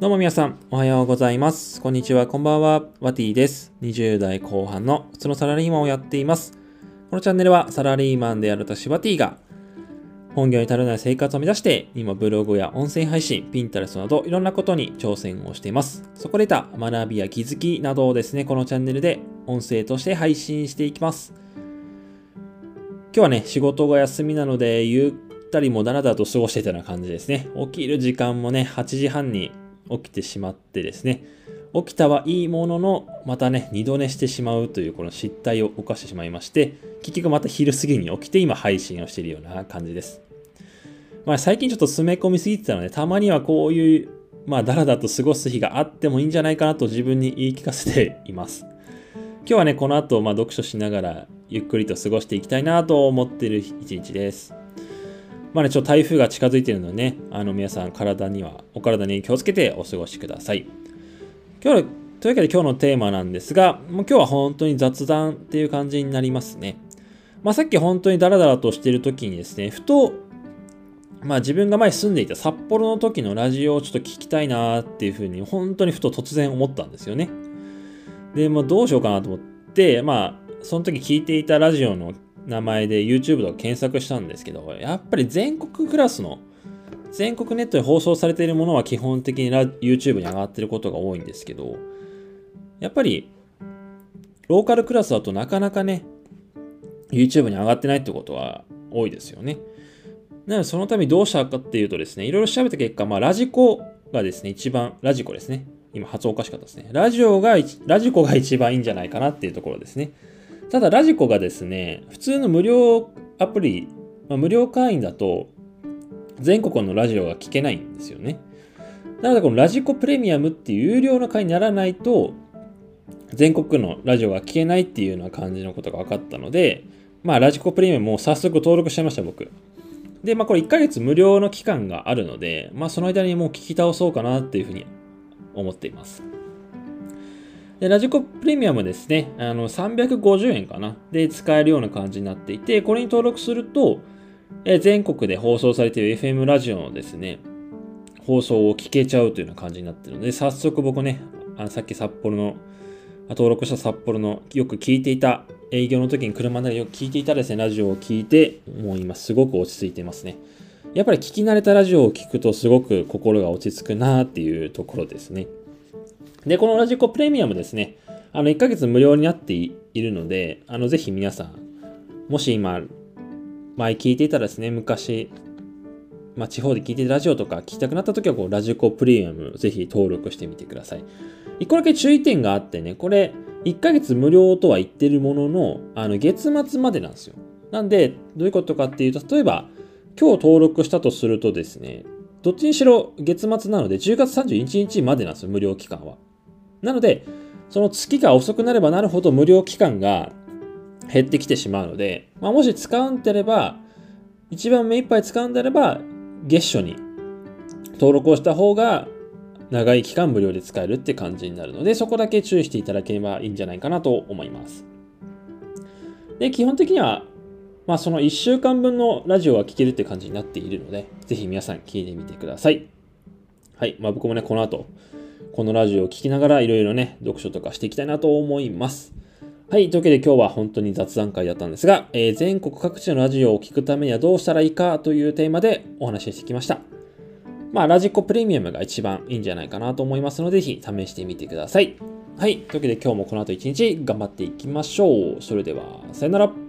どうも皆さん、おはようございます。こんにちは、こんばんは。ワティです。20代後半の普通のサラリーマンをやっています。このチャンネルはサラリーマンである私、ワティが本業に足らない生活を目指して、今ブログや音声配信、Pinterest などいろんなことに挑戦をしています。そこで得た学びや気づきなどをですね、このチャンネルで音声として配信していきます。今日はね、仕事が休みなので、ゆったりもだらだらと過ごしてたような感じですね。起きる時間もね、8時半に起きてしまってですね、起きたはいいものの、またね、二度寝してしまうというこの失態を犯してしまいまして、結局また昼過ぎに起きて今配信をしているような感じです。まあ最近ちょっと詰め込みすぎてたので、たまにはこういう、だらだと過ごす日があってもいいんじゃないかなと自分に言い聞かせています。今日はね、この後、読書しながらゆっくりと過ごしていきたいなと思っている一日です。ちょっと台風が近づいているのでね、皆さんお体に気をつけてお過ごしください。というわけで今日のテーマなんですが、もう今日は本当に雑談っていう感じになりますね。さっき本当にダラダラとしている時にですね、ふと、自分が前住んでいた札幌の時のラジオをちょっと聞きたいなっていうふうに、本当にふと突然思ったんですよね。で、どうしようかなと思って、その時聞いていたラジオの名前で YouTube とか検索したんですけど、やっぱり全国ネットで放送されているものは基本的に YouTube に上がっていることが多いんですけど、やっぱりローカルクラスだとなかなかね、YouTube に上がってないってことは多いですよね。なのでそのためにどうしたかっていうとですね、いろいろ調べた結果、ラジコですね。今発音おかしかったですね。ラジコが一番いいんじゃないかなっていうところですね。ただラジコがですね、普通の無料アプリ、無料会員だと全国のラジオが聞けないんですよね。なのでこのラジコプレミアムっていう有料の会員にならないと全国のラジオが聞けないっていうような感じのことが分かったので、ラジコプレミアムも早速登録しちゃいました僕。で、これ1ヶ月無料の期間があるので、その間にもう聞き倒そうかなっていうふうに思っています。でラジコプレミアムですね、350円かなで使えるような感じになっていて、これに登録すると、全国で放送されている FM ラジオのですね、放送を聞けちゃうというような感じになっているので、早速僕ね、さっき登録した札幌のよく聞いていた、営業の時に車でよく聞いていたですね、ラジオを聞いて、もう今すごく落ち着いていますね。やっぱり聞き慣れたラジオを聞くとすごく心が落ち着くなっていうところですね。で、このラジコプレミアムですね、1ヶ月無料になっているので、ぜひ皆さん、もし今、前聞いていたらですね、昔、地方で聞いていたラジオとか聞きたくなったときは、ラジコプレミアム、ぜひ登録してみてください。1個だけ注意点があってね、これ、1ヶ月無料とは言ってるものの、月末までなんですよ。なんで、どういうことかっていうと、例えば、今日登録したとするとですね、どっちにしろ月末なので、10月31日までなんですよ、無料期間は。なので、その月が遅くなればなるほど無料期間が減ってきてしまうので、もし使うんであれば、一番目いっぱい使うんであれば、月初に登録をした方が長い期間無料で使えるって感じになるので、そこだけ注意していただければいいんじゃないかなと思います。で、基本的には、その1週間分のラジオは聴けるって感じになっているので、ぜひ皆さん聞いてみてください。はい、僕もね、この後、このラジオを聞きながらいろいろね、読書とかしていきたいなと思います。はい、というわけで今日は本当に雑談会だったんですが、全国各地のラジオを聞くためにはどうしたらいいかというテーマでお話ししてきました。ラジコプレミアムが一番いいんじゃないかなと思いますので、ぜひ試してみてください。はい、というわけで今日もこの後一日頑張っていきましょう。それでは、さよなら。